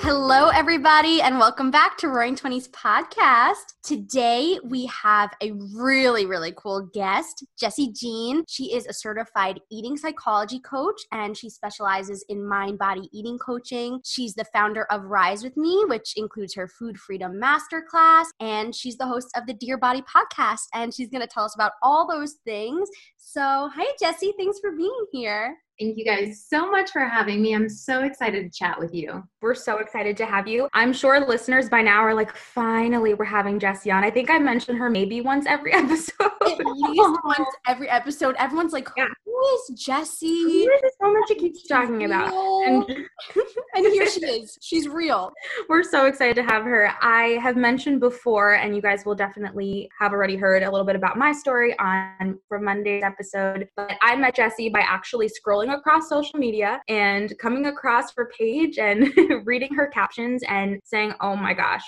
Hello, everybody, and welcome back to Roaring 20s Podcast. Today, we have a really, really cool guest, Jessi Jean. She is a certified eating psychology coach, and she specializes in mind-body eating coaching. She's the founder of Rise With Me, which includes her Food Freedom Masterclass, and she's the host of the Dear Body Podcast, and she's going to tell us about all those things. So, hi, Jessi. Thanks for being here. Thank you guys so much for having me. I'm so excited to chat with you. We're so excited to have you. I'm sure listeners by now are like, finally, we're having Jessi on. I think I mentioned her maybe once every episode. At least once every episode. Everyone's like, who is Jessi? There's so much she keeps talking about. And here she is. She's real. We're so excited to have her. I have mentioned before, and you guys will definitely have already heard a little bit about my story from Monday's episode, but I met Jessi by actually scrolling across social media and coming across her page and reading her captions and saying, oh my gosh,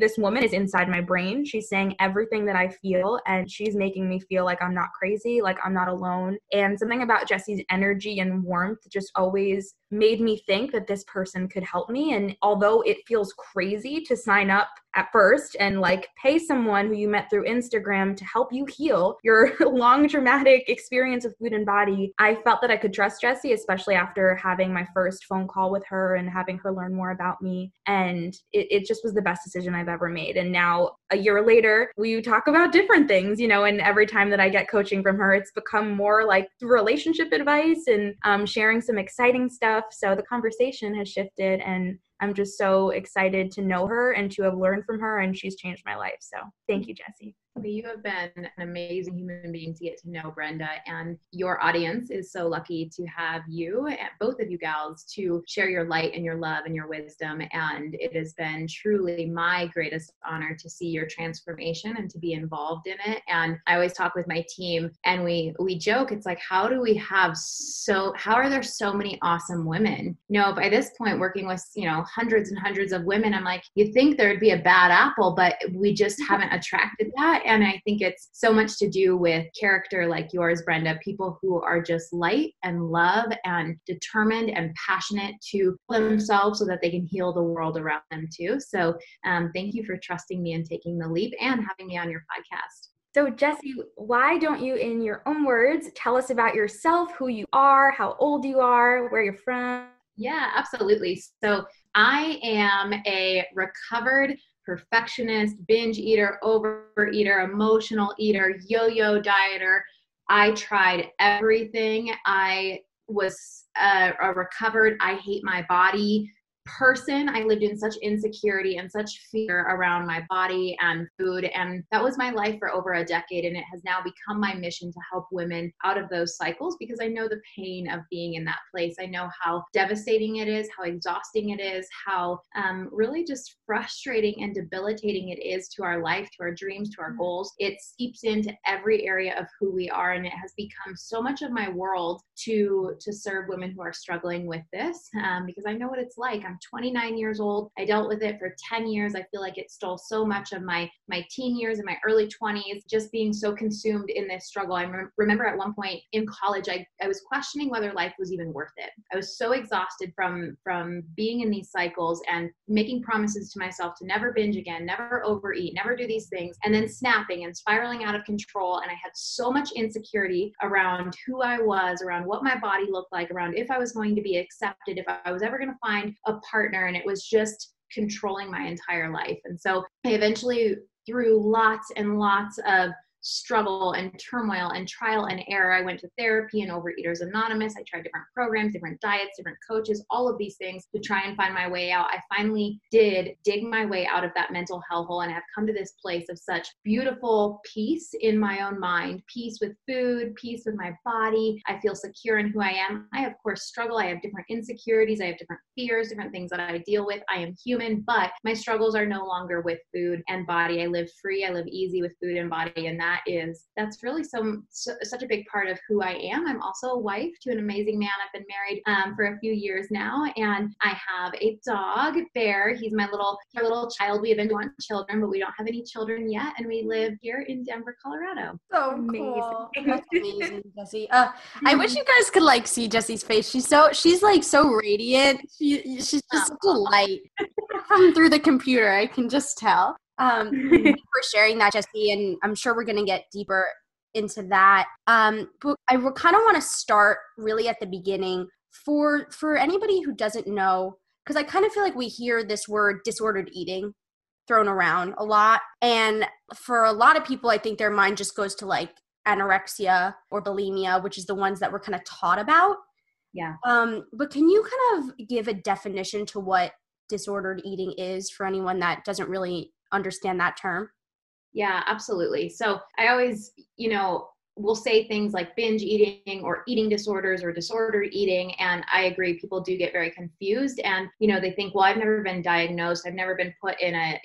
this woman is inside my brain. She's saying everything that I feel, and she's making me feel like I'm not crazy, like I'm not alone. And something about Jessi's energy and warmth just always made me think that this person could help me. And although it feels crazy to sign up at first and like pay someone who you met through Instagram to help you heal your long dramatic experience of food and body, I felt that I could trust Jessi, especially after having my first phone call with her and having her learn more about me. And it just was the best decision I've ever made. And now a year later, we talk about different things, you know, and every time that I get coaching from her, it's become more like relationship advice and sharing some exciting stuff. So the conversation has shifted, and I'm just so excited to know her and to have learned from her, and she's changed my life. So thank you, Jessi. You have been an amazing human being to get to know, Brenda, and your audience is so lucky to have you, both of you gals, to share your light and your love and your wisdom. And it has been truly my greatest honor to see your transformation and to be involved in it. And I always talk with my team, and we joke, it's like, how are there so many awesome women? You know, by this point, working with, you know, hundreds and hundreds of women, I'm like, you'd think there'd be a bad apple, but we just haven't attracted that. And I think it's so much to do with character like yours, Brenda, people who are just light and love and determined and passionate to themselves so that they can heal the world around them too. So thank you for trusting me and taking the leap and having me on your podcast. So Jessi, why don't you, in your own words, tell us about yourself, who you are, how old you are, where you're from? Yeah, absolutely. So I am a recovered perfectionist, binge eater, overeater, emotional eater, yo-yo dieter. I tried everything. I was a recovered, I hate my body person. I lived in such insecurity and such fear around my body and food. And that was my life for over a decade. And it has now become my mission to help women out of those cycles, because I know the pain of being in that place. I know how devastating it is, how exhausting it is, how really just frustrating and debilitating it is to our life, to our dreams, to our goals. It seeps into every area of who we are. And it has become so much of my world to serve women who are struggling with this, because I know what it's like. I'm 29 years old. I dealt with it for 10 years. I feel like it stole so much of my teen years and my early 20s, just being so consumed in this struggle. I remember at one point in college, I was questioning whether life was even worth it. I was so exhausted from being in these cycles and making promises to myself to never binge again, never overeat, never do these things, and then snapping and spiraling out of control. And I had so much insecurity around who I was, around what my body looked like, around if I was going to be accepted, if I was ever going to find a partner, and it was just controlling my entire life. And so I eventually, through lots and lots of struggle and turmoil and trial and error, I went to therapy and Overeaters Anonymous. I tried different programs, different diets, different coaches, all of these things to try and find my way out. I finally did dig my way out of that mental hellhole, and I've come to this place of such beautiful peace in my own mind, peace with food, peace with my body. I feel secure in who I am. I, of course, struggle. I have different insecurities. I have different fears, different things that I deal with. I am human, but my struggles are no longer with food and body. I live free. I live easy with food and body, and that's really such a big part of who I am. I'm also a wife to an amazing man. I've been married for a few years now, and I have a dog, Bear. He's our little child. We eventually want children, but we don't have any children yet, and we live here in Denver, Colorado. So cool. That's amazing, Jessi. I wish you guys could like see Jessi's face. She's like so radiant. She's just such a light from through the computer. I can just tell. Thank you for sharing that, Jessi, and I'm sure we're going to get deeper into that. But I kind of want to start really at the beginning for anybody who doesn't know, because I kind of feel like we hear this word disordered eating thrown around a lot. And for a lot of people, I think their mind just goes to like anorexia or bulimia, which is the ones that we're kind of taught about. Yeah. But can you kind of give a definition to what disordered eating is for anyone that doesn't really understand that term? Yeah, absolutely. So I always, we'll say things like binge eating or eating disorders or disordered eating. And I agree, people do get very confused and, they think, well, I've never been diagnosed. I've never been put in a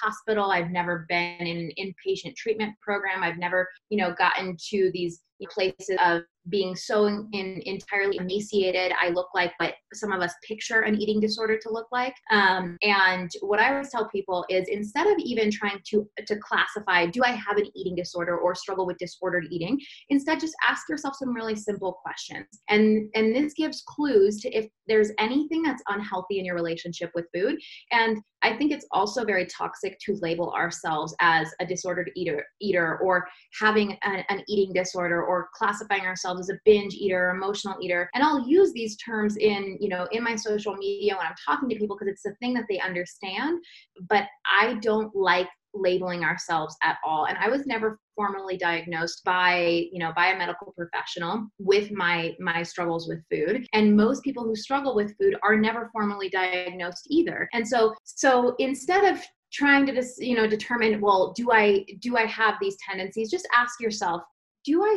hospital. I've never been in an inpatient treatment program. I've never, gotten to these places of being so entirely emaciated. I look like what some of us picture an eating disorder to look like. And what I always tell people is, instead of even trying to classify, do I have an eating disorder or struggle with disordered eating? Instead, just ask yourself some really simple questions. And this gives clues to if there's anything that's unhealthy in your relationship with food. And I think it's also very toxic to label ourselves as a disordered eater or having an eating disorder, or classifying ourselves as a binge eater or emotional eater. And I'll use these terms in my social media when I'm talking to people, because it's the thing that they understand, but I don't like labeling ourselves at all. And I was never formally diagnosed by a medical professional with my struggles with food. And most people who struggle with food are never formally diagnosed either. And so instead of trying to just, determine, well, do I have these tendencies? Just ask yourself, do I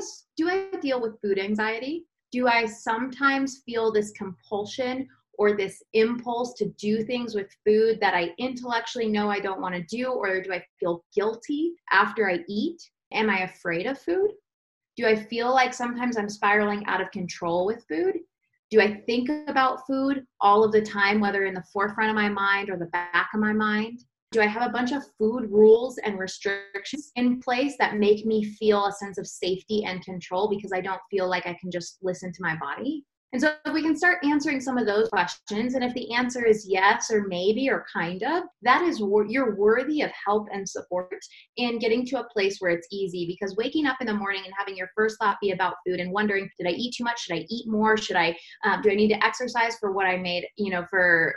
deal with food anxiety? Do I sometimes feel this compulsion or this impulse to do things with food that I intellectually know I don't want to do? Or do I feel guilty after I eat? Am I afraid of food? Do I feel like sometimes I'm spiraling out of control with food? Do I think about food all of the time, whether in the forefront of my mind or the back of my mind? Do I have a bunch of food rules and restrictions in place that make me feel a sense of safety and control because I don't feel like I can just listen to my body? And so if we can start answering some of those questions, and if the answer is yes or maybe or kind of, that is, you're worthy of help and support in getting to a place where it's easy. Because waking up in the morning and having your first thought be about food and wondering, did I eat too much? Should I eat more? Do I need to exercise for what I made,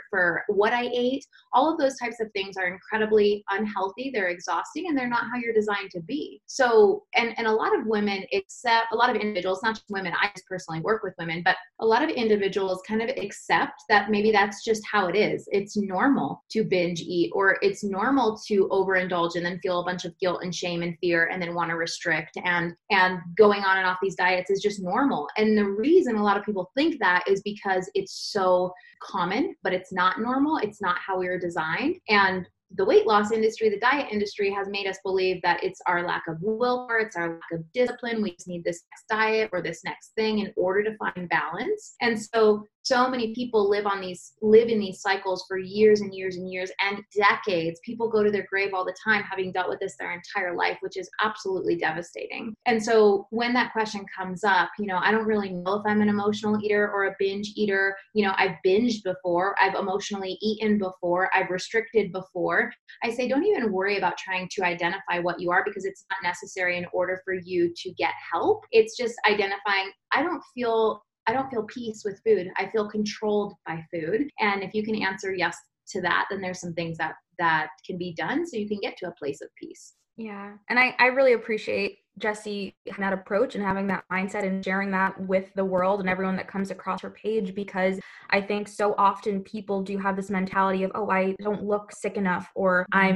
for what I ate? All of those types of things are incredibly unhealthy. They're exhausting, and they're not how you're designed to be. So, and a lot of women, except a lot of individuals, not just women, I just personally work with women, but a lot of individuals kind of accept that maybe that's just how it is. It's normal to binge eat, or it's normal to overindulge and then feel a bunch of guilt and shame and fear and then want to restrict, and going on and off these diets is just normal. And the reason a lot of people think that is because it's so common, but it's not normal. It's not how we were designed. And the weight loss industry, the diet industry has made us believe that it's our lack of willpower, it's our lack of discipline. We just need this next diet or this next thing in order to find balance. And so many people live in these cycles for years and years and years and decades. People go to their grave all the time having dealt with this their entire life, which is absolutely devastating. And so when that question comes up, I don't really know if I'm an emotional eater or a binge eater. I've binged before. I've emotionally eaten before. I've restricted before. I say, don't even worry about trying to identify what you are, because it's not necessary in order for you to get help. It's just identifying, I don't feel I don't feel peace with food. I feel controlled by food. And if you can answer yes to that, then there's some things that can be done so you can get to a place of peace. Yeah. And I really appreciate Jessi having that approach and having that mindset and sharing that with the world and everyone that comes across her page, because I think so often people do have this mentality of, oh, I don't look sick enough, or I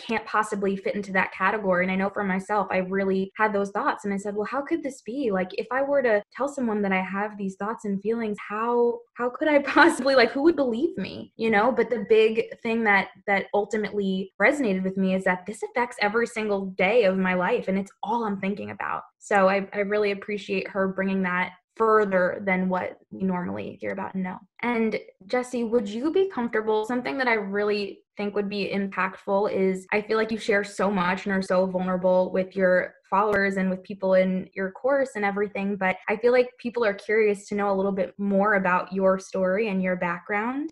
can't possibly fit into that category. And I know for myself, I really had those thoughts, and I said, well, how could this be? Like, if I were to tell someone that I have these thoughts and feelings, how could I possibly, like, who would believe me? You know, but the big thing that ultimately resonated with me is that this affects every single day of my life, and it's all I'm thinking about. So I really appreciate her bringing that further than what we normally hear about and know. And Jessi, would you be comfortable? Something that I really think would be impactful is I feel like you share so much and are so vulnerable with your followers and with people in your course and everything, but I feel like people are curious to know a little bit more about your story and your background.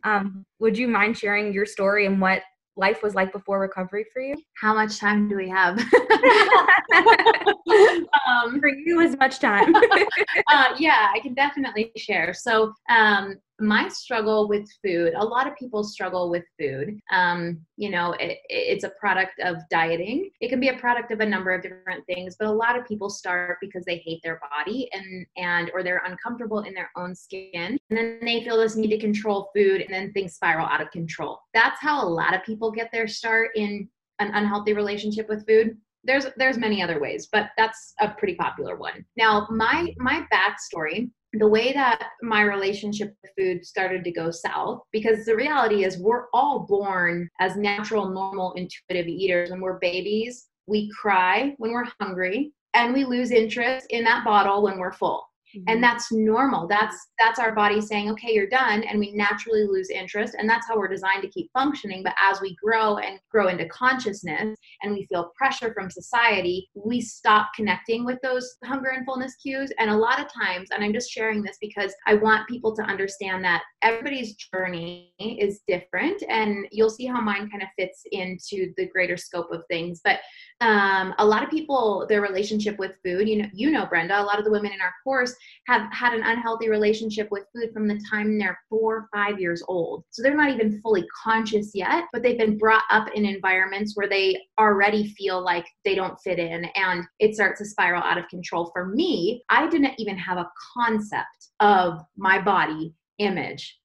Would you mind sharing your story and what life was like before recovery for you? How much time do we have? For you, as much time. Yeah, I can definitely share. So my struggle with food, a lot of people struggle with food. It's a product of dieting. It can be a product of a number of different things, but a lot of people start because they hate their body or they're uncomfortable in their own skin. And then they feel this need to control food, and then things spiral out of control. That's how a lot of people get their start in an unhealthy relationship with food. There's many other ways, but that's a pretty popular one. Now, my backstory, the way that my relationship with food started to go south, because the reality is we're all born as natural, normal, intuitive eaters. When we're babies, we cry when we're hungry, and we lose interest in that bottle when we're full. Mm-hmm. And that's normal. That's our body saying, okay, you're done. And we naturally lose interest. And that's how we're designed to keep functioning. But as we grow and grow into consciousness and we feel pressure from society, we stop connecting with those hunger and fullness cues. And a lot of times, and I'm just sharing this because I want people to understand that everybody's journey is different, and you'll see how mine kind of fits into the greater scope of things. But a lot of people, their relationship with food, you know, Brenda, a lot of the women in our course have had an unhealthy relationship with food from the time they're 4 or 5 years old. So they're not even fully conscious yet, but they've been brought up in environments where they already feel like they don't fit in, and it starts to spiral out of control. For me, I didn't even have a concept of my body image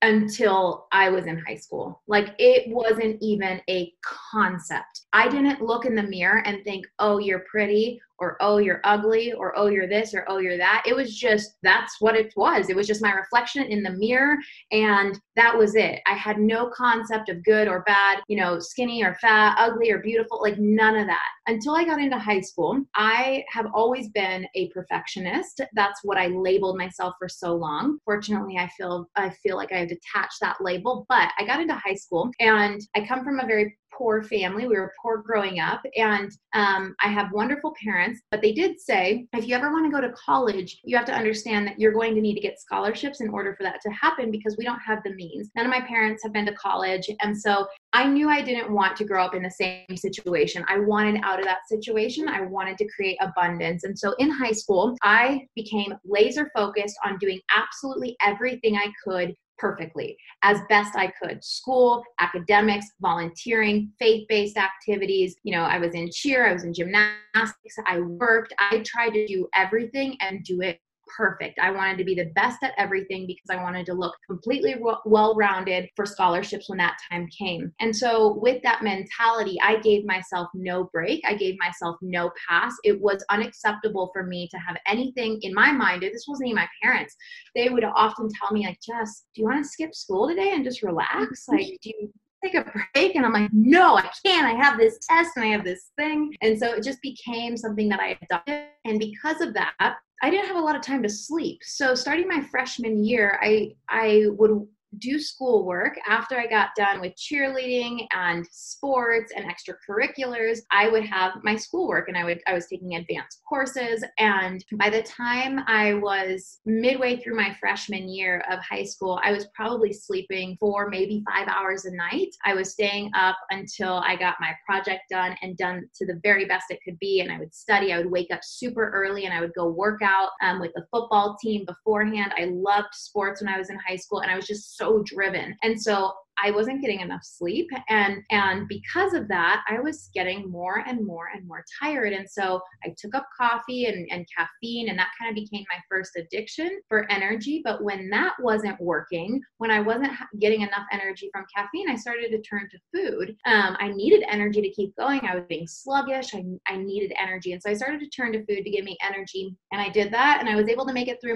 until I was in high school. Like, it wasn't even a concept. I didn't look in the mirror and think, oh, you're pretty, or, oh, you're ugly, or, oh, you're this, or, oh, you're that. It was just, that's what it was. It was just my reflection in the mirror, and that was it. I had no concept of good or bad, skinny or fat, ugly or beautiful, like none of that. Until I got into high school, I have always been a perfectionist. That's what I labeled myself for so long. Fortunately, I feel like I have detached that label, but I got into high school, and I come from a very poor family. We were poor growing up, and I have wonderful parents, but they did say, if you ever want to go to college, you have to understand that you're going to need to get scholarships in order for that to happen, because we don't have the means. None of my parents have been to college, and so I knew I didn't want to grow up in the same situation. I wanted out of that situation. I wanted to create abundance. And so in high school, I became laser focused on doing absolutely everything I could perfectly, as best I could. School, academics, volunteering, faith-based activities. I was in cheer, I was in gymnastics, I worked, I tried to do everything and do it perfect. I wanted to be the best at everything because I wanted to look completely well-rounded for scholarships when that time came. And so with that mentality, I gave myself no break. I gave myself no pass. It was unacceptable for me to have anything in my mind. This wasn't even my parents. They would often tell me, like, Jess, do you want to skip school today and just relax? Like, do you take a break? And I'm like, no, I can't. I have this test and I have this thing. And so it just became something that I adopted. And because of that, I didn't have a lot of time to sleep. So starting my freshman year, I would do schoolwork. After I got done with cheerleading and sports and extracurriculars, I would have my schoolwork, and I was taking advanced courses. And by the time I was midway through my freshman year of high school, I was probably sleeping for maybe 5 hours a night. I was staying up until I got my project done and done to the very best it could be. And I would study. I would wake up super early and I would go work out with the football team beforehand. I loved sports when I was in high school, and I was just so driven. And so I wasn't getting enough sleep. And because of that, I was getting more and more and more tired. And so I took up coffee and caffeine, and that kind of became my first addiction for energy. But when that wasn't working, when I wasn't getting enough energy from caffeine, I started to turn to food. I needed energy to keep going. I was being sluggish. I needed energy. And so I started to turn to food to give me energy. And I did that, and I was able to make it through.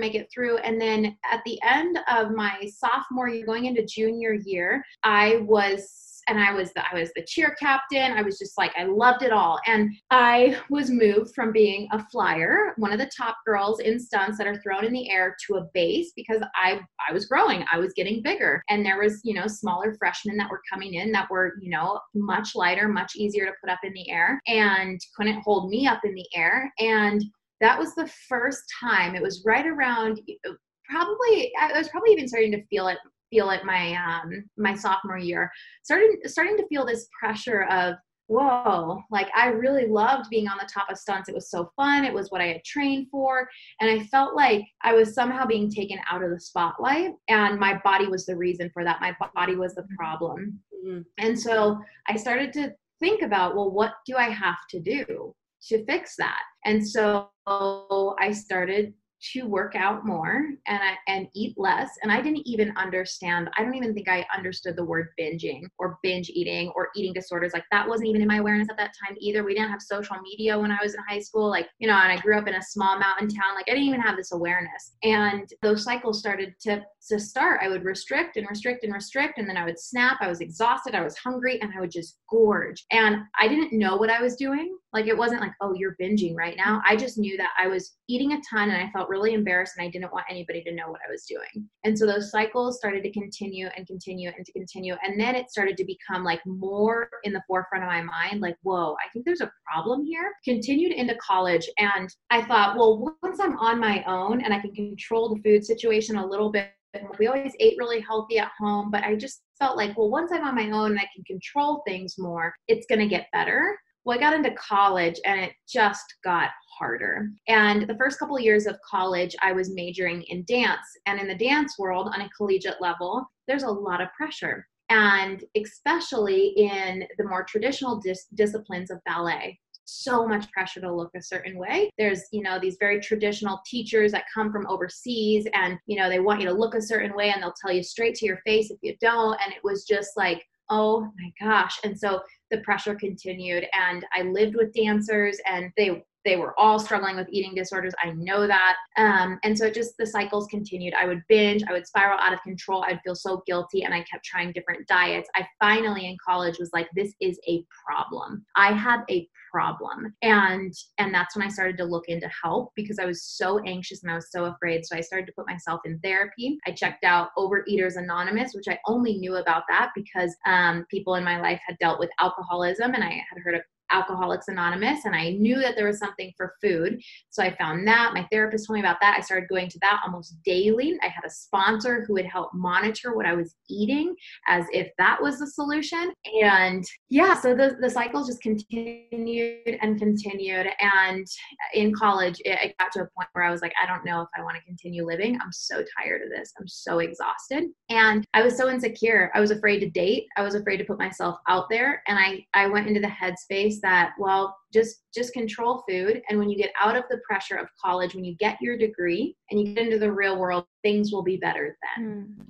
And then at the end of my sophomore year, going into junior year, I was the cheer captain. I was just like, I loved it all. And I was moved from being a flyer, one of the top girls in stunts that are thrown in the air, to a base, because I was growing, I was getting bigger. And there was, smaller freshmen that were coming in that were, much lighter, much easier to put up in the air, and couldn't hold me up in the air. And that was the first time. It was right around, I was probably even starting to feel it my sophomore year, starting to feel this pressure of, whoa, like I really loved being on the top of stunts. It was so fun. It was what I had trained for. And I felt like I was somehow being taken out of the spotlight, and my body was the reason for that. My body was the problem. Mm-hmm. And so I started to think about, well, what do I have to do to fix that? And so I started to work out more and eat less. And I don't even think I understood the word binging or binge eating or eating disorders. Like, that wasn't even in my awareness at that time either. We didn't have social media when I was in high school, and I grew up in a small mountain town. Like, I didn't even have this awareness. And those cycles started to start. I would restrict and restrict and restrict, and then I would snap. I was exhausted. I was hungry, and I would just gorge. And I didn't know what I was doing. Like, it wasn't like, oh, you're binging right now. I just knew that I was eating a ton, and I felt really embarrassed, and I didn't want anybody to know what I was doing. And so those cycles started to continue and continue and to continue. And then it started to become like more in the forefront of my mind, like, whoa, I think there's a problem here. Continued into college. And I thought, well, once I'm on my own and I can control the food situation a little bit, we always ate really healthy at home, but I just felt like, well, once I'm on my own and I can control things more, it's going to get better. Well, I got into college, and it just got harder. And the first couple of years of college, I was majoring in dance. And in the dance world, on a collegiate level, there's a lot of pressure. And especially in the more traditional disciplines of ballet, so much pressure to look a certain way. There's, these very traditional teachers that come from overseas, and, they want you to look a certain way, and they'll tell you straight to your face if you don't. And it was just like, oh my gosh. And so the pressure continued, and I lived with dancers, and they were all struggling with eating disorders. I know that. And so just the cycles continued. I would binge, I would spiral out of control. I'd feel so guilty, and I kept trying different diets. I finally in college was like, this is a problem. I have a problem. And that's when I started to look into help, because I was so anxious and I was so afraid. So I started to put myself in therapy. I checked out Overeaters Anonymous, which I only knew about that because people in my life had dealt with alcoholism, and I had heard of Alcoholics Anonymous, and I knew that there was something for food. So I found that. My therapist told me about that. I started going to that almost daily. I had a sponsor who would help monitor what I was eating as if that was the solution. And so the cycle just continued and continued. And in college, it got to a point where I was like, I don't know if I want to continue living. I'm so tired of this. I'm so exhausted. And I was so insecure. I was afraid to date. I was afraid to put myself out there. And I went into the headspace that, well, just control food. And when you get out of the pressure of college, when you get your degree and you get into the real world, things will be better then. Mm.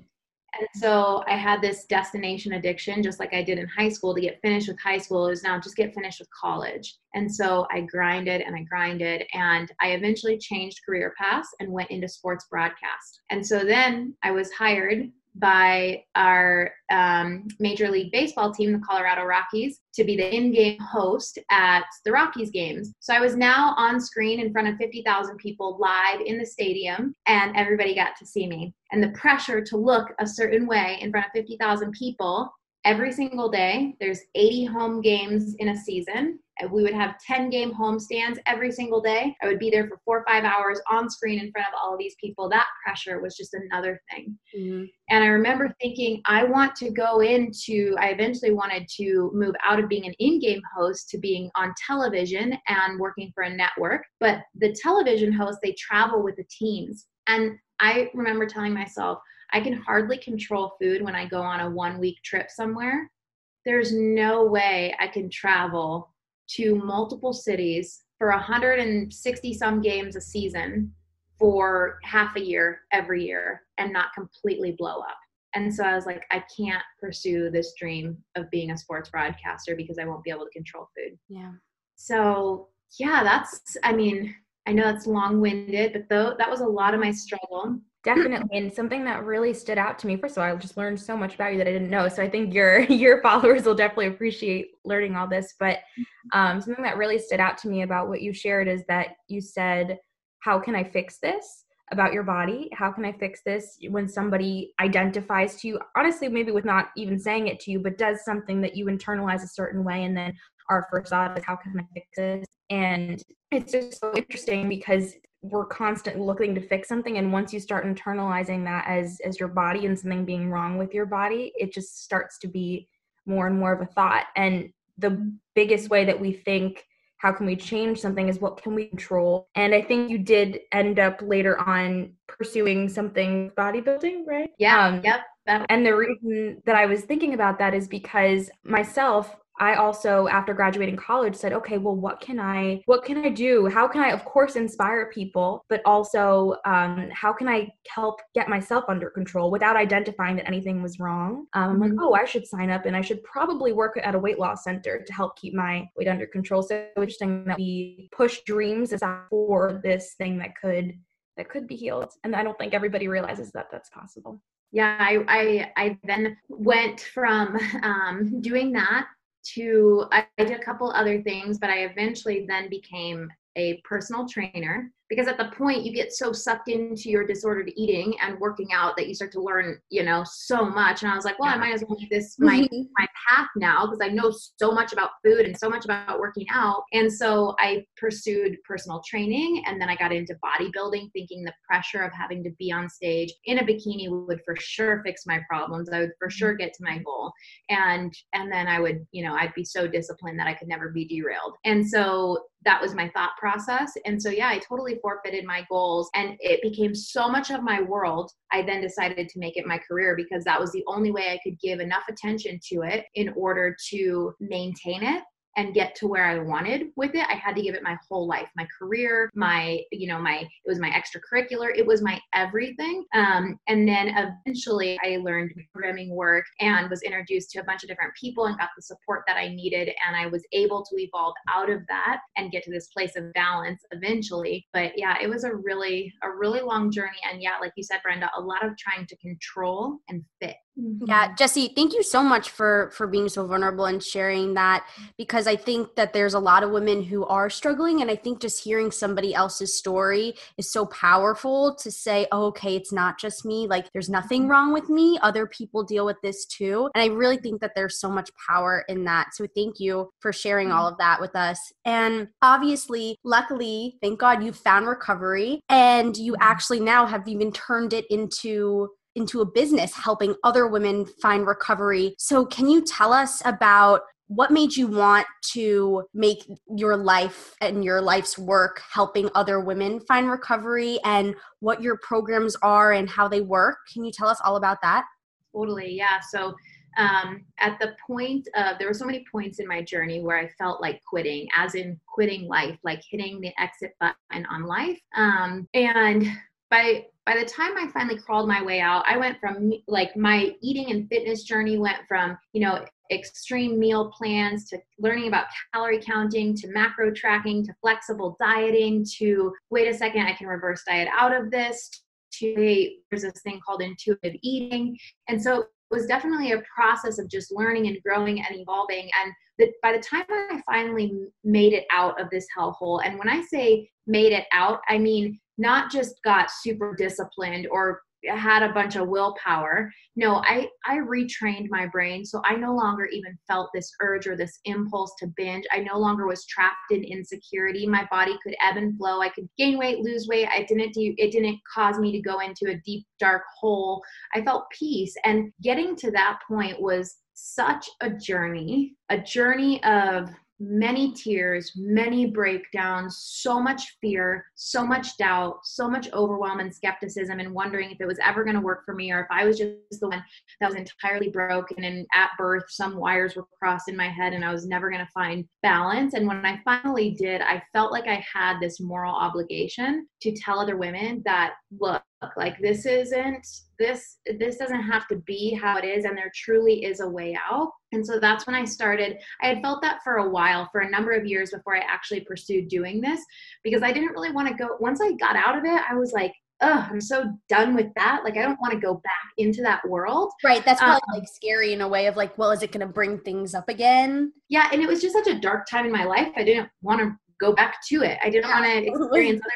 And so I had this destination addiction, just like I did in high school. To get finished with high school is now just get finished with college. And so I grinded and I grinded, and I eventually changed career paths and went into sports broadcast. And so then I was hired by our Major League Baseball team, the Colorado Rockies, to be the in-game host at the Rockies games. So I was now on screen in front of 50,000 people live in the stadium, and everybody got to see me. And the pressure to look a certain way in front of 50,000 people every single day. There's 80 home games in a season. We would have 10-game homestands every single day. I would be there for 4 or 5 hours on screen in front of all of these people. That pressure was just another thing. Mm-hmm. And I remember thinking, I eventually wanted to move out of being an in-game host to being on television and working for a network. But the television hosts, they travel with the teams. And I remember telling myself, I can hardly control food when I go on a 1-week trip somewhere. There's no way I can travel to multiple cities for 160 some games a season for half a year every year and not completely blow up. And so I was like, I can't pursue this dream of being a sports broadcaster because I won't be able to control food. Yeah. So yeah, I know that's long-winded, but that was a lot of my struggle. Definitely. And something that really stood out to me, first of all, I just learned so much about you that I didn't know. So I think your followers will definitely appreciate learning all this. But something that really stood out to me about what you shared is that you said, how can I fix this about your body? How can I fix this when somebody identifies to you, honestly, maybe with not even saying it to you, but does something that you internalize a certain way, and then our first thought is, how can I fix this? And it's just so interesting because we're constantly looking to fix something. And once you start internalizing that as your body and something being wrong with your body, it just starts to be more and more of a thought. And the biggest way that we think, how can we change something, is what can we control? And I think you did end up later on pursuing something bodybuilding, right? Yeah. Yep. And the reason that I was thinking about that is because myself, I also, after graduating college, said, okay, well, what can I do? How can I, of course, inspire people, but also how can I help get myself under control without identifying that anything was wrong? I'm like, oh, I should sign up, and I should probably work at a weight loss center to help keep my weight under control. So interesting that we push dreams aside for this thing that could be healed. And I don't think everybody realizes that that's possible. Yeah, I then went from doing that to, I did a couple other things, but I eventually then became a personal trainer, because at the point you get so sucked into your disordered eating and working out that you start to learn, so much. And I was like, well, I might as well make this my path now, because I know so much about food and so much about working out. And so I pursued personal training, and then I got into bodybuilding, thinking the pressure of having to be on stage in a bikini would for sure fix my problems. I would for sure get to my goal. And then I would, I'd be so disciplined that I could never be derailed. And so that was my thought process. And so, yeah, I totally forfeited my goals, and it became so much of my world. I then decided to make it my career, because that was the only way I could give enough attention to it in order to maintain it and get to where I wanted with it. I had to give it my whole life, my career, it was my extracurricular, it was my everything. And then eventually I learned programming work and was introduced to a bunch of different people and got the support that I needed. And I was able to evolve out of that and get to this place of balance eventually. But yeah, it was a really long journey. And yeah, like you said, Brenda, a lot of trying to control and fit. Yeah. Jessi, thank you so much for being so vulnerable and sharing that, because I think that there's a lot of women who are struggling. And I think just hearing somebody else's story is so powerful to say, oh, okay, it's not just me. Like, there's nothing wrong with me. Other people deal with this too. And I really think that there's so much power in that. So thank you for sharing all of that with us. And obviously, luckily, thank God, you found recovery, and you actually now have even turned it into a business, helping other women find recovery. So can you tell us about what made you want to make your life and your life's work helping other women find recovery, and what your programs are and how they work? Can you tell us all about that? Totally. Yeah. So at the point of, there were so many points in my journey where I felt like quitting, as in quitting life, like hitting the exit button on life. And by the time I finally crawled my way out, I went from, like, my eating and fitness journey went from, extreme meal plans to learning about calorie counting, to macro tracking, to flexible dieting, to, wait a second, I can reverse diet out of this, to, there's this thing called intuitive eating. And so it was definitely a process of just learning and growing and evolving. And by the time I finally made it out of this hellhole, and when I say made it out, I mean, not just got super disciplined or had a bunch of willpower. No, I retrained my brain. So I no longer even felt this urge or this impulse to binge. I no longer was trapped in insecurity. My body could ebb and flow. I could gain weight, lose weight. It didn't cause me to go into a deep, dark hole. I felt peace. And getting to that point was such a journey of many tears, many breakdowns, so much fear, so much doubt, so much overwhelm and skepticism, and wondering if it was ever going to work for me, or if I was just the one that was entirely broken and at birth some wires were crossed in my head and I was never going to find balance. And when I finally did, I felt like I had this moral obligation to tell other women that, look, like this doesn't have to be how it is, and there truly is a way out. And so that's when I started. I had felt that for a while, for a number of years, before I actually pursued doing this, because I didn't really want to go. Once I got out of it, I was like, oh, I'm so done with that. Like, I don't want to go back into that world. Right. That's probably like scary in a way of like, well, is it going to bring things up again? Yeah. And it was just such a dark time in my life. I didn't want to go back to it. I didn't want to experience other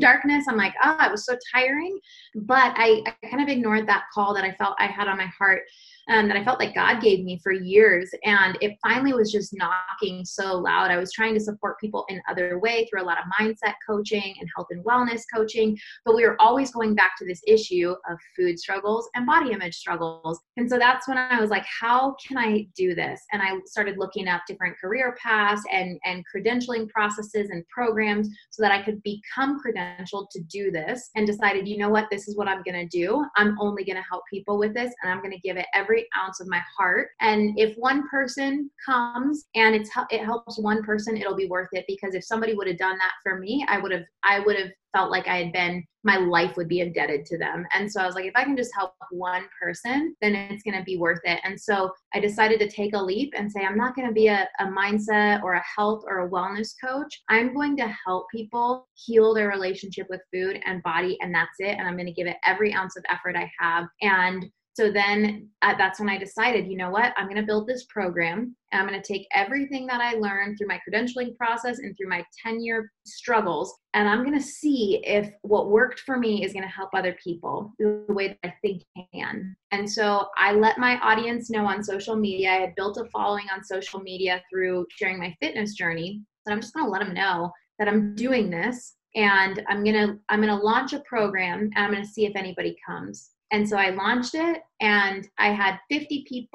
darkness. I'm like, oh, it was so tiring. But I kind of ignored that call that I felt I had on my heart, that I felt like God gave me for years. And it finally was just knocking so loud. I was trying to support people in other way through a lot of mindset coaching and health and wellness coaching. But we were always going back to this issue of food struggles and body image struggles. And so that's when I was like, how can I do this? And I started looking up different career paths and credentialing processes and programs so that I could become credentialed to do this, and decided, you know what, this is what I'm going to do. I'm only going to help people with this, and I'm going to give it every ounce of my heart. And if one person comes and it helps one person, it'll be worth it. Because if somebody would have done that for me, I would have felt like I had been, my life would be indebted to them. And so I was like, if I can just help one person, then it's going to be worth it. And so I decided to take a leap and say, I'm not going to be a mindset or a health or a wellness coach. I'm going to help people heal their relationship with food and body, and that's it. And I'm going to give it every ounce of effort I have. And so then that's when I decided, you know what, I'm going to build this program. And I'm going to take everything that I learned through my credentialing process and through my 10-year struggles, and I'm going to see if what worked for me is going to help other people the way that I think can. And so I let my audience know on social media. I had built a following on social media through sharing my fitness journey. So I'm just going to let them know that I'm doing this, and I'm going to launch a program, and I'm going to see if anybody comes. And so I launched it, and I had 50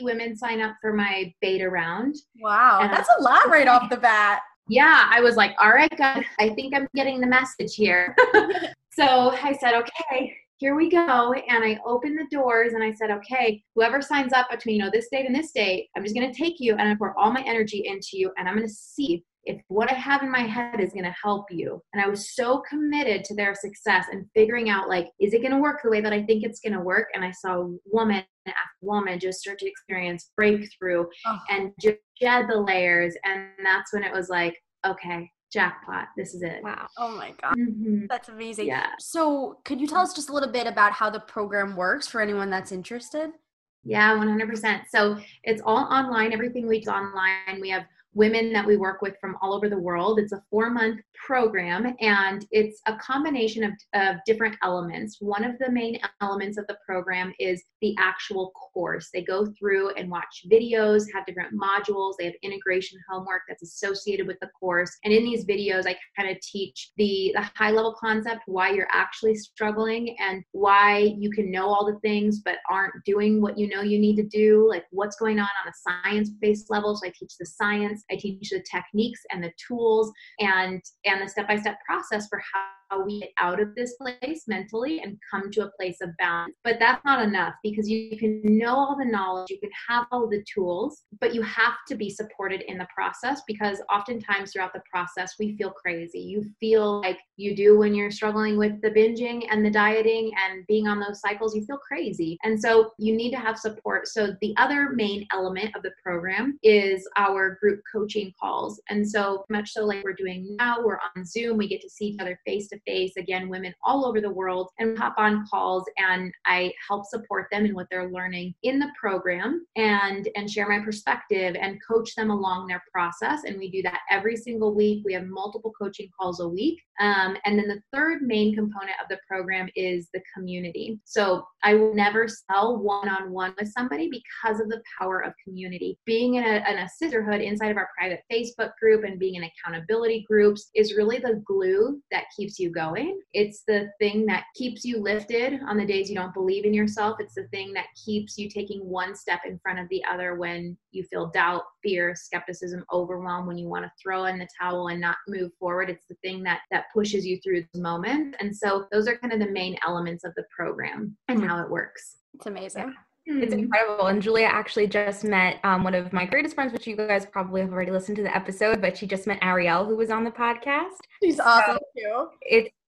women sign up for my beta round. Wow. And that's a lot right off the bat. Yeah. I was like, all right, guys, I think I'm getting the message here. So I said, okay, here we go. And I opened the doors and I said, okay, whoever signs up between, this date and this date, I'm just going to take you and I pour all my energy into you, and I'm going to see if what I have in my head is going to help you. And I was so committed to their success and figuring out, like, is it going to work the way that I think it's going to work? And I saw woman after woman just start to experience breakthrough and just shed the layers. And that's when it was like, okay, jackpot. This is it. Wow. Oh my God. Mm-hmm. That's amazing. Yeah. So could you tell us just a little bit about how the program works for anyone that's interested? Yeah, 100%. So it's all online. Everything we do online. We have women that we work with from all over the world. It's a 4-month program, and it's a combination of different elements. One of the main elements of the program is the actual course. They go through and watch videos, have different modules. They have integration homework that's associated with the course. And in these videos, I kind of teach the high level concept, why you're actually struggling and why you can know all the things but aren't doing what you need to do, like what's going on a science-based level. So I teach the science. I teach the techniques and the tools and the step-by-step process for how we get out of this place mentally and come to a place of balance. But that's not enough, because you can know all the knowledge, you can have all the tools, but you have to be supported in the process, because oftentimes throughout the process, we feel crazy. You feel like you do when you're struggling with the binging and the dieting and being on those cycles, you feel crazy. And so you need to have support. So the other main element of the program is our group coaching calls. And so much so like we're doing now, we're on Zoom, we get to see each other face to to face, again, women all over the world, and hop on calls, and I help support them in what they're learning in the program, and share my perspective and coach them along their process. And we do that every single week. We have multiple coaching calls a week. And then the third main component of the program is the community. So I will never sell one-on-one with somebody because of the power of community. Being in a sisterhood inside of our private Facebook group and being in accountability groups is really the glue that keeps you going. It's the thing that keeps you lifted on the days you don't believe in yourself. It's the thing that keeps you taking one step in front of the other when you feel doubt, fear, skepticism, overwhelm, when you want to throw in the towel and not move forward. It's the thing that pushes you through the moment. And so those are kind of the main elements of the program and how it works. It's amazing. Yeah. It's incredible. And Julia actually just met one of my greatest friends, which you guys probably have already listened to the episode, but she just met Arielle, who was on the podcast. She's awesome too.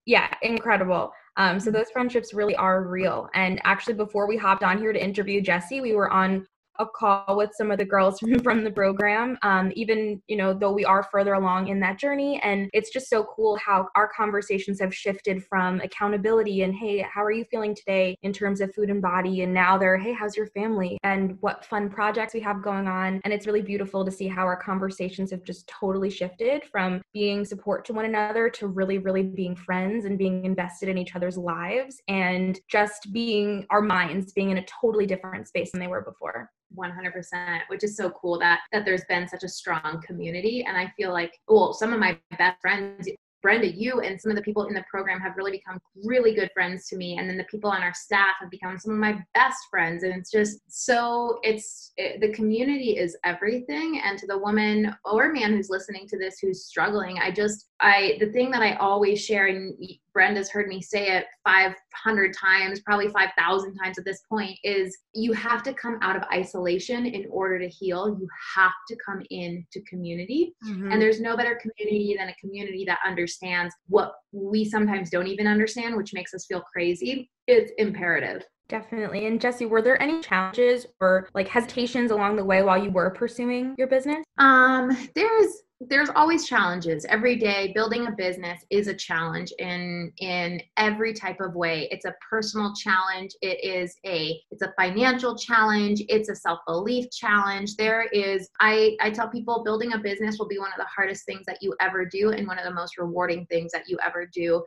Yeah, incredible. So those friendships really are real. And actually, before we hopped on here to interview Jessi, we were on a call with some of the girls from the program, even, though we are further along in that journey. And it's just so cool how our conversations have shifted from accountability and, hey, how are you feeling today in terms of food and body? And now they're, hey, how's your family? And what fun projects we have going on. And it's really beautiful to see how our conversations have just totally shifted from being support to one another to really, really being friends and being invested in each other's lives and just being our minds being in a totally different space than they were before. 100%, which is so cool that there's been such a strong community. And I feel like, some of my best friends, Brenda, you and some of the people in the program have really become really good friends to me. And then the people on our staff have become some of my best friends. And it's just the community is everything. And to the woman or man who's listening to this, who's struggling, the thing that I always share, and Brenda's heard me say it 500 times, probably 5,000 times at this point, is you have to come out of isolation in order to heal. You have to come into community. Mm-hmm. And there's no better community than a community that understands what we sometimes don't even understand, which makes us feel crazy. It's imperative. Definitely. And Jessi, were there any challenges or hesitations along the way while you were pursuing your business? There's always challenges every day. Building a business is a challenge in every type of way. It's a personal challenge. It's a financial challenge. It's a self-belief challenge. I tell people building a business will be one of the hardest things that you ever do and one of the most rewarding things that you ever do.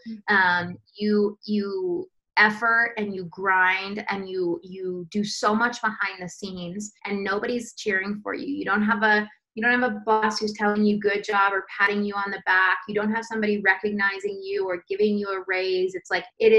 You effort and you grind and you do so much behind the scenes and nobody's cheering for you. You don't have a boss who's telling you good job or patting you on the back. You don't have somebody recognizing you or giving you a raise. It's like, it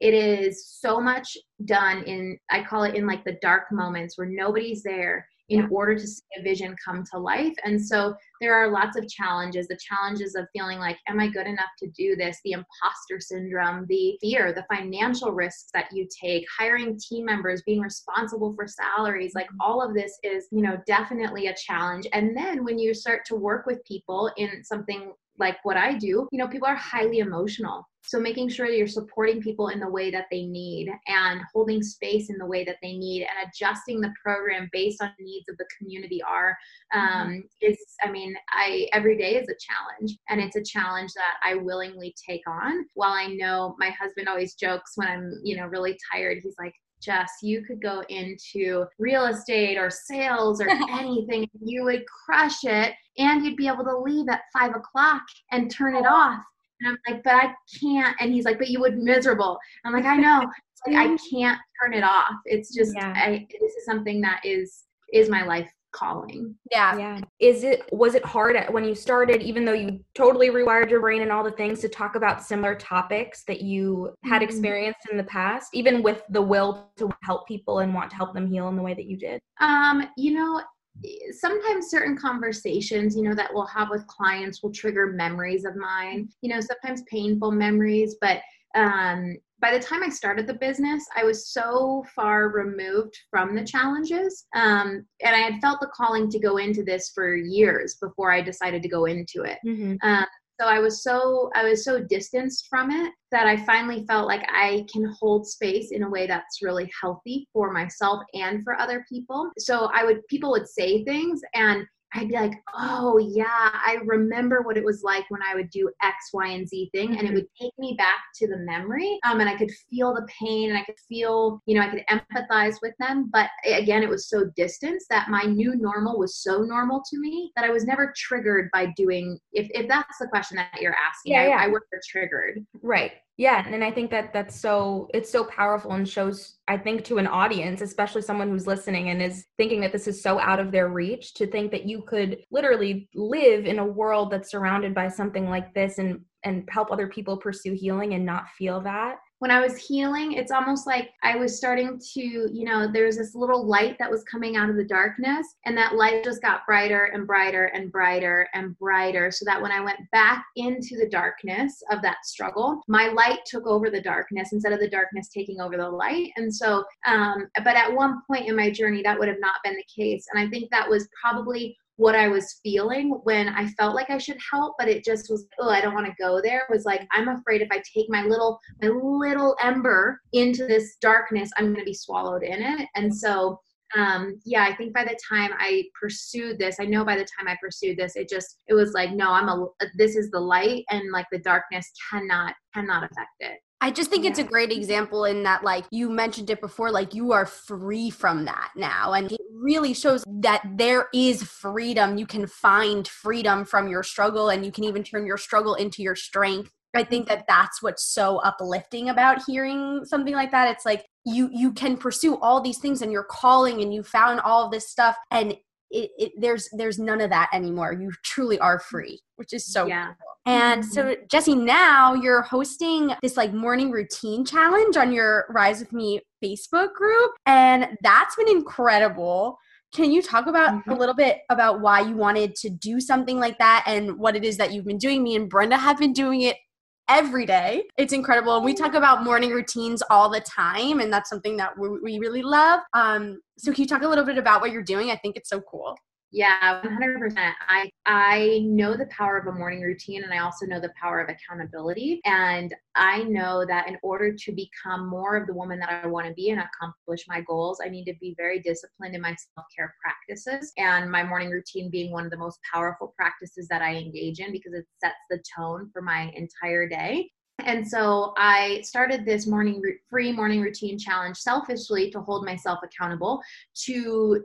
is so much done I call it in the dark moments where nobody's there in order to see a vision come to life. And so there are lots of challenges, the challenges of feeling like, am I good enough to do this? The imposter syndrome, the fear, the financial risks that you take, hiring team members, being responsible for salaries, all of this is, definitely a challenge. And then when you start to work with people in something like what I do, people are highly emotional. So making sure that you're supporting people in the way that they need and holding space in the way that they need and adjusting the program based on the needs of the community every day is a challenge, and it's a challenge that I willingly take on. While I know my husband always jokes when I'm, really tired, he's like, Jess, you could go into real estate or sales or anything. You would crush it and you'd be able to leave at 5:00 and turn it off. And I'm like, but I can't. And he's like, but you would be miserable. I'm like, I know. I can't turn it off. It's just, this is something that is my life calling. Yeah. Was it hard when you started, even though you totally rewired your brain and all the things, to talk about similar topics that you had experienced in the past, even with the will to help people and want to help them heal in the way that you did? Sometimes certain conversations, that we'll have with clients will trigger memories of mine, sometimes painful memories. But by the time I started the business, I was so far removed from the challenges. And I had felt the calling to go into this for years before I decided to go into it. So I was so distanced from it that I finally felt like I can hold space in a way that's really healthy for myself and for other people. So people would say things, and I'd be like, oh yeah, I remember what it was like when I would do X, Y, and Z thing. And it would take me back to the memory. And I could feel the pain and I could feel, I could empathize with them. But again, it was so distant that my new normal was so normal to me that I was never triggered by doing, if that's the question that you're asking, yeah, I wasn't triggered. Right. Yeah. And I think that it's so powerful and shows, I think, to an audience, especially someone who's listening and is thinking that this is so out of their reach, to think that you could literally live in a world that's surrounded by something like this and help other people pursue healing and not feel that. When I was healing, it's almost like I was starting to, there's this little light that was coming out of the darkness, and that light just got brighter and brighter and brighter and brighter, so that when I went back into the darkness of that struggle, my light took over the darkness instead of the darkness taking over the light. And so, but at one point in my journey, that would have not been the case. And I think that was probably what I was feeling when I felt like I should help, but it just was, I don't want to go there. It was like, I'm afraid if I take my little ember into this darkness, I'm going to be swallowed in it. And so, I think by the time I pursued this, it just, it was like, no, this is the light, and like the darkness cannot affect it. I just think it's a great example in that, like you mentioned it before, like you are free from that now. And it really shows that there is freedom. You can find freedom from your struggle, and you can even turn your struggle into your strength. I think that that's what's so uplifting about hearing something like that. It's like you can pursue all these things, and you're calling, and you found all of this stuff, and there's none of that anymore. You truly are free, which is so cool. And so, Jessi, now you're hosting this like morning routine challenge on your Rise With Me Facebook group, and that's been incredible. Can you talk about a little bit about why you wanted to do something like that and what it is that you've been doing? Me and Brenda have been doing it every day. It's incredible. And we talk about morning routines all the time, and that's something that we really love. So can you talk a little bit about what you're doing? I think it's so cool. Yeah, 100%. I know the power of a morning routine, and I also know the power of accountability. And I know that in order to become more of the woman that I want to be and accomplish my goals, I need to be very disciplined in my self-care practices, and my morning routine being one of the most powerful practices that I engage in, because it sets the tone for my entire day. And so I started this free morning routine challenge selfishly to hold myself accountable to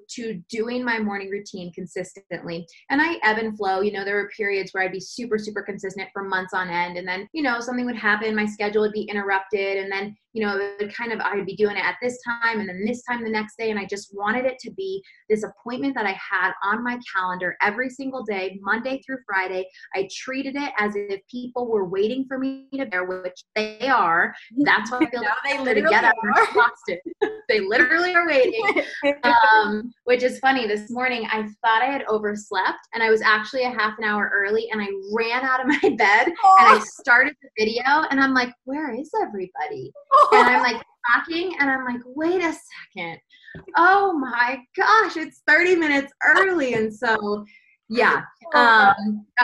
doing my morning routine consistently. And I ebb and flow. There were periods where I'd be super, super consistent for months on end. And then, something would happen. My schedule would be interrupted. And then, it would I'd be doing it at this time, and then this time the next day. And I just wanted it to be this appointment that I had on my calendar every single day, Monday through Friday. I treated it as if people were waiting for me to bear, which they are. That's why I feel like they get up and exhausted. They literally are waiting. Which is funny. This morning, I thought I had overslept, and I was actually a half an hour early, and I ran out of my bed and I started the video, and I'm like, where is everybody? And I'm like talking, and I'm like, wait a second. Oh my gosh, it's 30 minutes early. And so, that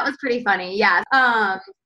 was pretty funny. Yeah.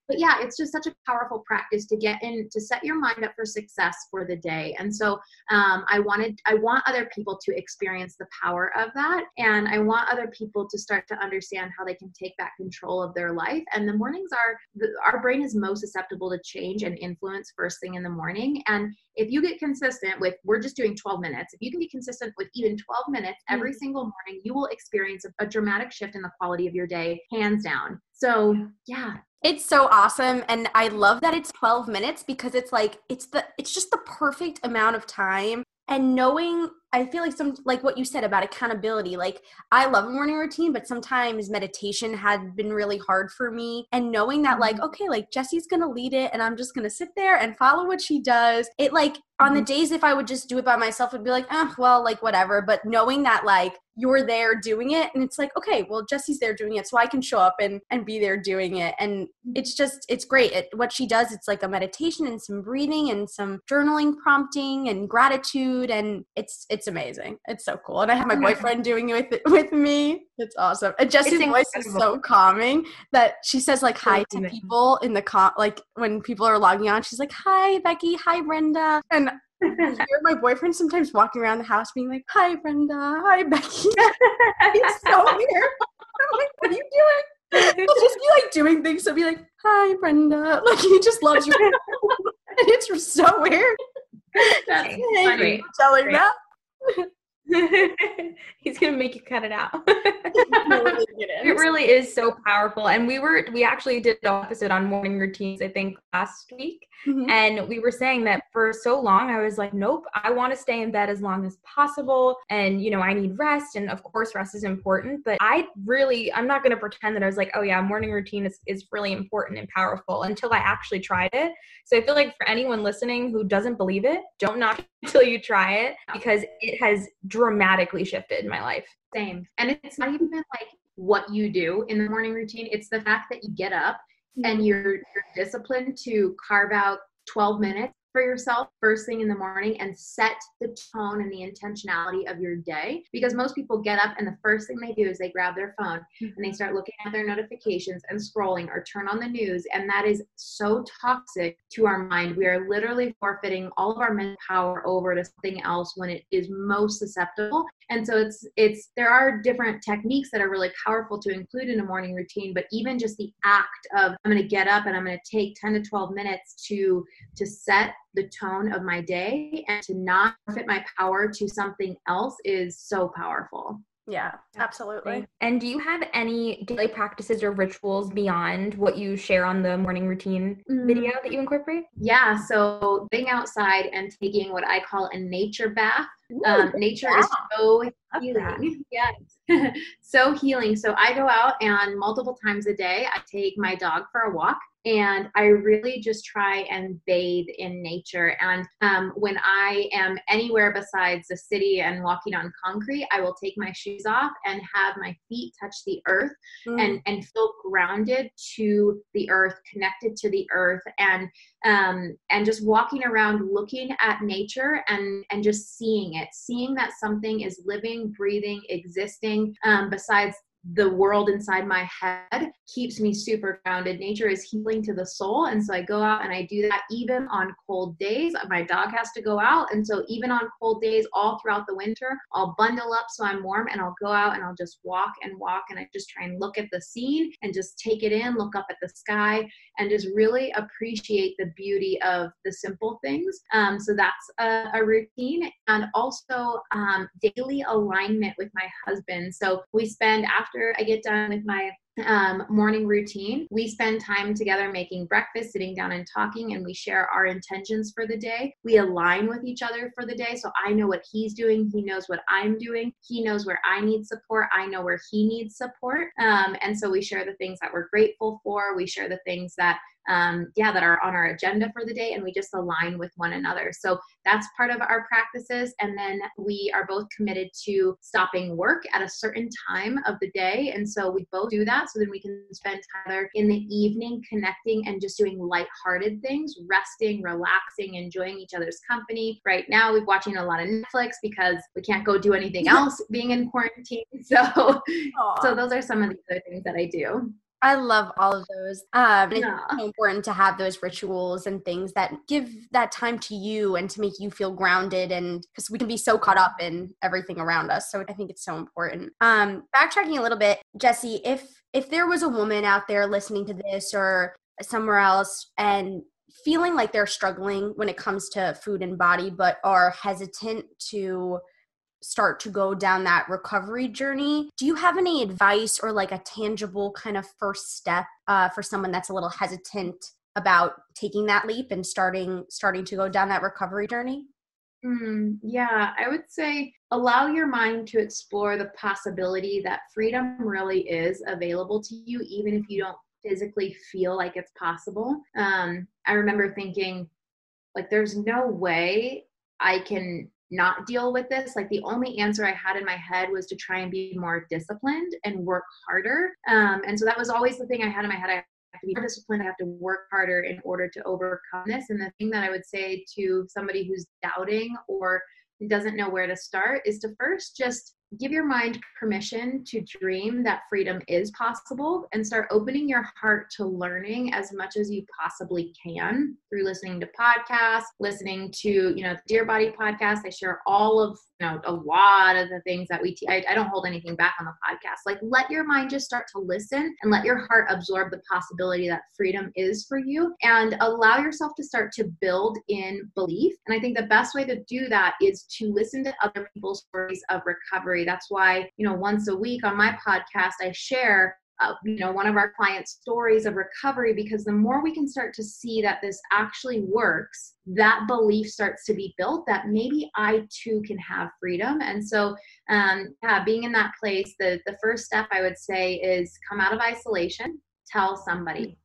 But yeah, it's just such a powerful practice to get in, to set your mind up for success for the day. And so I want other people to experience the power of that. And I want other people to start to understand how they can take back control of their life. And the mornings our brain is most susceptible to change and influence first thing in the morning. And if you get consistent with, we're just doing 12 minutes. If you can be consistent with even 12 minutes every single morning, you will experience a dramatic shift in the quality of your day, hands down. So yeah. It's so awesome. And I love that it's 12 minutes, because it's like, it's just the perfect amount of time. And knowing, I feel like like what you said about accountability, like I love a morning routine, but sometimes meditation had been really hard for me. And knowing that like, okay, like Jessi's going to lead it, and I'm just going to sit there and follow what she does. It like on the days, if I would just do it by myself, it'd be like, well, like whatever. But knowing that like you're there doing it, and it's like, okay, well, Jessi's there doing it, so I can show up and be there doing it. And it's just, it's great. What she does, it's like a meditation and some breathing and some journaling prompting and gratitude. And it's amazing. It's so cool. And I have my boyfriend doing it with me. It's awesome. And Jessi's voice is so calming that she says like hi to people in the like when people are logging on, she's like, hi, Becky, hi, Brenda. And I hear my boyfriend sometimes walking around the house being like, hi, Brenda, hi, Becky. He's so weird. doing things. So be like, hi, Brenda. Like, he just loves you. And it's so weird. That's funny. Telling that. He's going to make you cut it out. It really is so powerful. And we actually did an episode on morning routines, I think last week. Mm-hmm. And we were saying that for so long, I was like, nope, I want to stay in bed as long as possible. And, you know, I need rest. And of course, rest is important, but I'm not going to pretend that I was like, oh yeah, morning routine is really important and powerful until I actually tried it. So I feel like for anyone listening who doesn't believe it, don't knock it until you try it, because it has dramatically shifted my life. Same. And it's not even like what you do in the morning routine. It's the fact that you get up and you're disciplined to carve out 12 minutes for yourself first thing in the morning and set the tone and the intentionality of your day. Because most people get up and the first thing they do is they grab their phone and they start looking at their notifications and scrolling or turn on the news. And that is so toxic to our mind. We are literally forfeiting all of our mental power over to something else when it is most susceptible. And so it's there are different techniques that are really powerful to include in a morning routine, but even just the act of I'm going to get up and I'm going to take 10 to 12 minutes to set the tone of my day and to not forfeit my power to something else is so powerful. Yeah, absolutely. And do you have any daily practices or rituals beyond what you share on the morning routine video that you incorporate? Yeah. So being outside and taking what I call a nature bath. Ooh, nature is so healing. Yes. So healing. So I go out and multiple times a day, I take my dog for a walk. And I really just try and bathe in nature. And when I am anywhere besides the city and walking on concrete, I will take my shoes off and have my feet touch the earth and feel grounded to the earth, connected to the earth, and just walking around looking at nature and just seeing it, seeing that something is living, breathing, existing, besides the world inside my head keeps me super grounded. Nature is healing to the soul. And so I go out and I do that even on cold days. My dog has to go out. And so even on cold days, all throughout the winter, I'll bundle up so I'm warm and I'll go out and I'll just walk and walk. And I just try and look at the scene and just take it in, look up at the sky and just really appreciate the beauty of the simple things. So that's a routine. And also daily alignment with my husband. So we spend after I get done with my morning routine, we spend time together making breakfast, sitting down and talking, and we share our intentions for the day. We align with each other for the day. So I know what he's doing. He knows what I'm doing. He knows where I need support. I know where he needs support. And so we share the things that we're grateful for. We share the things that that are on our agenda for the day, and we just align with one another. So that's part of our practices. And then we are both committed to stopping work at a certain time of the day. And so we both do that. So then we can spend time in the evening connecting and just doing lighthearted things, resting, relaxing, enjoying each other's company. Right now we're watching a lot of Netflix because we can't go do anything else being in quarantine. So those are some of the other things that I do. I love all of those. It's so important to have those rituals and things that give that time to you and to make you feel grounded, and because we can be so caught up in everything around us. So I think it's so important. Backtracking a little bit, Jessi, if there was a woman out there listening to this or somewhere else and feeling like they're struggling when it comes to food and body, but are hesitant to start to go down that recovery journey, do you have any advice or like a tangible kind of first step for someone that's a little hesitant about taking that leap and starting to go down that recovery journey? Yeah, I would say allow your mind to explore the possibility that freedom really is available to you, even if you don't physically feel like it's possible. I remember thinking, like, there's no way I can not deal with this. Like, the only answer I had in my head was to try and be more disciplined and work harder. And so that was always the thing I had in my head. I have to be more disciplined. I have to work harder in order to overcome this. And the thing that I would say to somebody who's doubting or doesn't know where to start is to first just give your mind permission to dream that freedom is possible, and start opening your heart to learning as much as you possibly can through listening to podcasts, listening to, the Dear Body podcast. I share all of, a lot of the things that we teach. I don't hold anything back on the podcast. Like, let your mind just start to listen and let your heart absorb the possibility that freedom is for you, and allow yourself to start to build in belief. And I think the best way to do that is to listen to other people's stories of recovery. That's why, once a week on my podcast, I share, one of our clients' stories of recovery, because the more we can start to see that this actually works, that belief starts to be built that maybe I too can have freedom. And so, being in that place, the first step I would say is come out of isolation, tell somebody.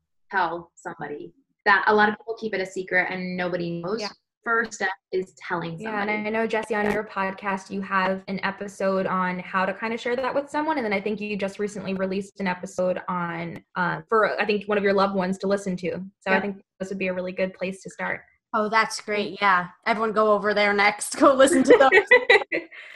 That a lot of people keep it a secret and nobody knows. Yeah. First step is telling somebody. Yeah, and I know, Jessi, on your podcast, you have an episode on how to kind of share that with someone. And then I think you just recently released an episode on, for I think one of your loved ones to listen to. So yeah. I think this would be a really good place to start. Oh, that's great. Yeah. Everyone go over there next. Go listen to those.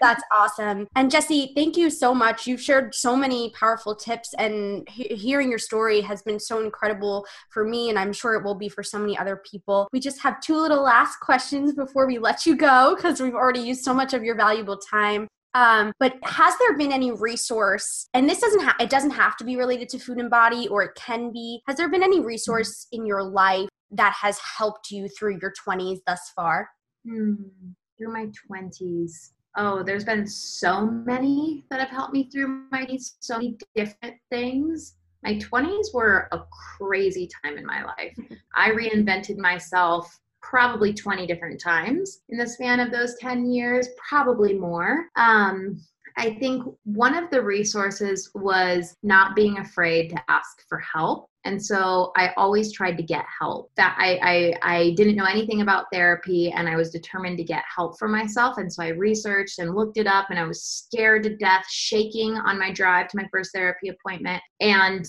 That's awesome. And Jessi, thank you so much. You've shared so many powerful tips, and hearing your story has been so incredible for me, and I'm sure it will be for so many other people. We just have two little last questions before we let you go, because we've already used so much of your valuable time. But has there been any resource, and this doesn't have to be related to food and body, or it can be, has there been any resource in your life that has helped you through your 20s thus far? Through my 20s. Oh, there's been so many that have helped me through my 20s, so many different things. My 20s were a crazy time in my life. I reinvented myself probably 20 different times in the span of those 10 years, probably more. I think one of the resources was not being afraid to ask for help. And so I always tried to get help. That I didn't know anything about therapy, and I was determined to get help for myself. And so I researched and looked it up, and I was scared to death, shaking on my drive to my first therapy appointment, and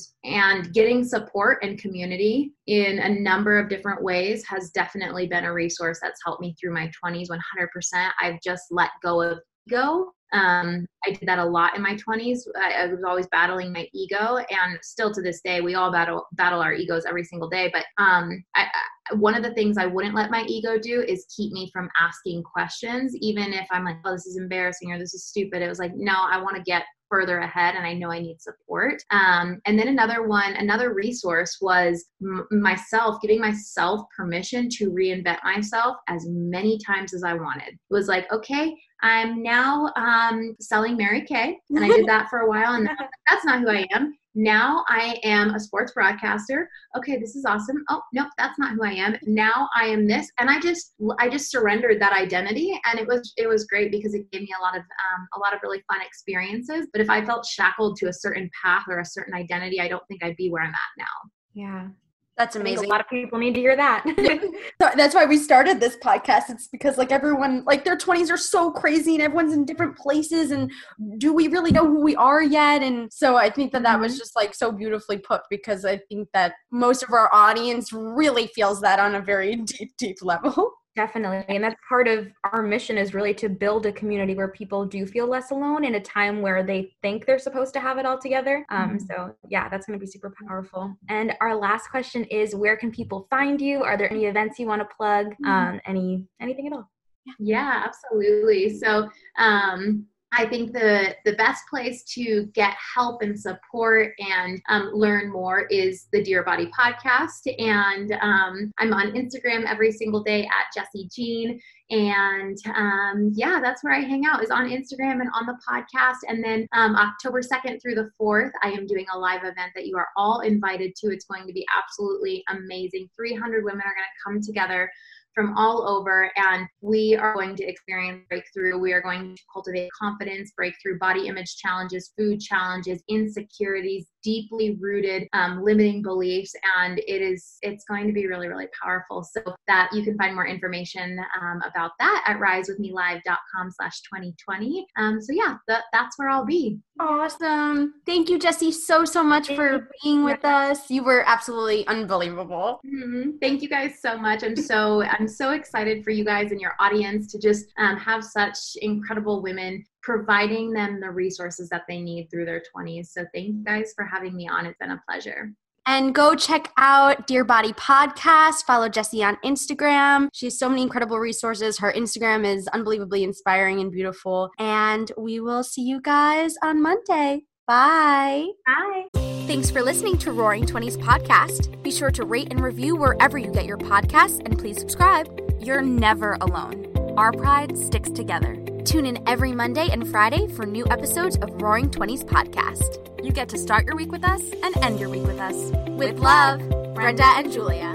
getting support and community in a number of different ways has definitely been a resource that's helped me through my 20s, 100%. I've just let go of ego. I did that a lot in my 20s. I was always battling my ego, and still to this day, we all battle our egos every single day. But one of the things I wouldn't let my ego do is keep me from asking questions, even if I'm like, oh, this is embarrassing, or this is stupid. It was like, no, I want to get further ahead, and I know I need support. And then another resource was myself, giving myself permission to reinvent myself as many times as I wanted. It was like, okay, I'm now selling Mary Kay, and I did that for a while, and that's not who I am. Now I am a sports broadcaster. Okay, this is awesome. Oh, no, that's not who I am. Now I am this. And I just surrendered that identity, and it was great because it gave me a lot of really fun experiences. But if I felt shackled to a certain path or a certain identity, I don't think I'd be where I'm at now. Yeah. That's amazing. A lot of people need to hear that. So that's why we started this podcast. It's because everyone, their 20s are so crazy, and everyone's in different places, and do we really know who we are yet? And so I think that was just so beautifully put, because I think that most of our audience really feels that on a very deep, deep level. Definitely. And that's part of our mission, is really to build a community where people do feel less alone in a time where they think they're supposed to have it all together. So yeah, that's going to be super powerful. And our last question is, where can people find you? Are there any events you want to plug? Anything at all? Yeah, absolutely. So, I think the best place to get help and support and learn more is the Dear Body podcast. And I'm on Instagram every single day at Jessi Jean. And that's where I hang out, is on Instagram and on the podcast. And then October 2nd through the 4th, I am doing a live event that you are all invited to. It's going to be absolutely amazing. 300 women are going to come together from all over, and we are going to experience breakthrough. We are going to cultivate confidence, breakthrough, body image challenges, food challenges, insecurities, deeply rooted limiting beliefs, and it's going to be really, really powerful. So that you can find more information about that at risewithmelive.com/2020. So yeah, that's where I'll be. Awesome. Thank you, Jessi, so much for being with us. You were absolutely unbelievable. Thank you guys so much. I'm so excited for you guys and your audience to just have such incredible women providing them the resources that they need through their 20s. So thank you guys for having me on. It's been a pleasure. And go check out Dear Body Podcast. Follow Jessi on Instagram. She has so many incredible resources. Her Instagram is unbelievably inspiring and beautiful. And we will see you guys on Monday. Bye. Bye. Thanks for listening to Roaring 20s Podcast. Be sure to rate and review wherever you get your podcasts, and please subscribe. You're never alone. Our pride sticks together. Tune in every Monday and Friday for new episodes of Roaring 20s Podcast. You get to start your week with us and end your week with us. With love, Brenda and Julia.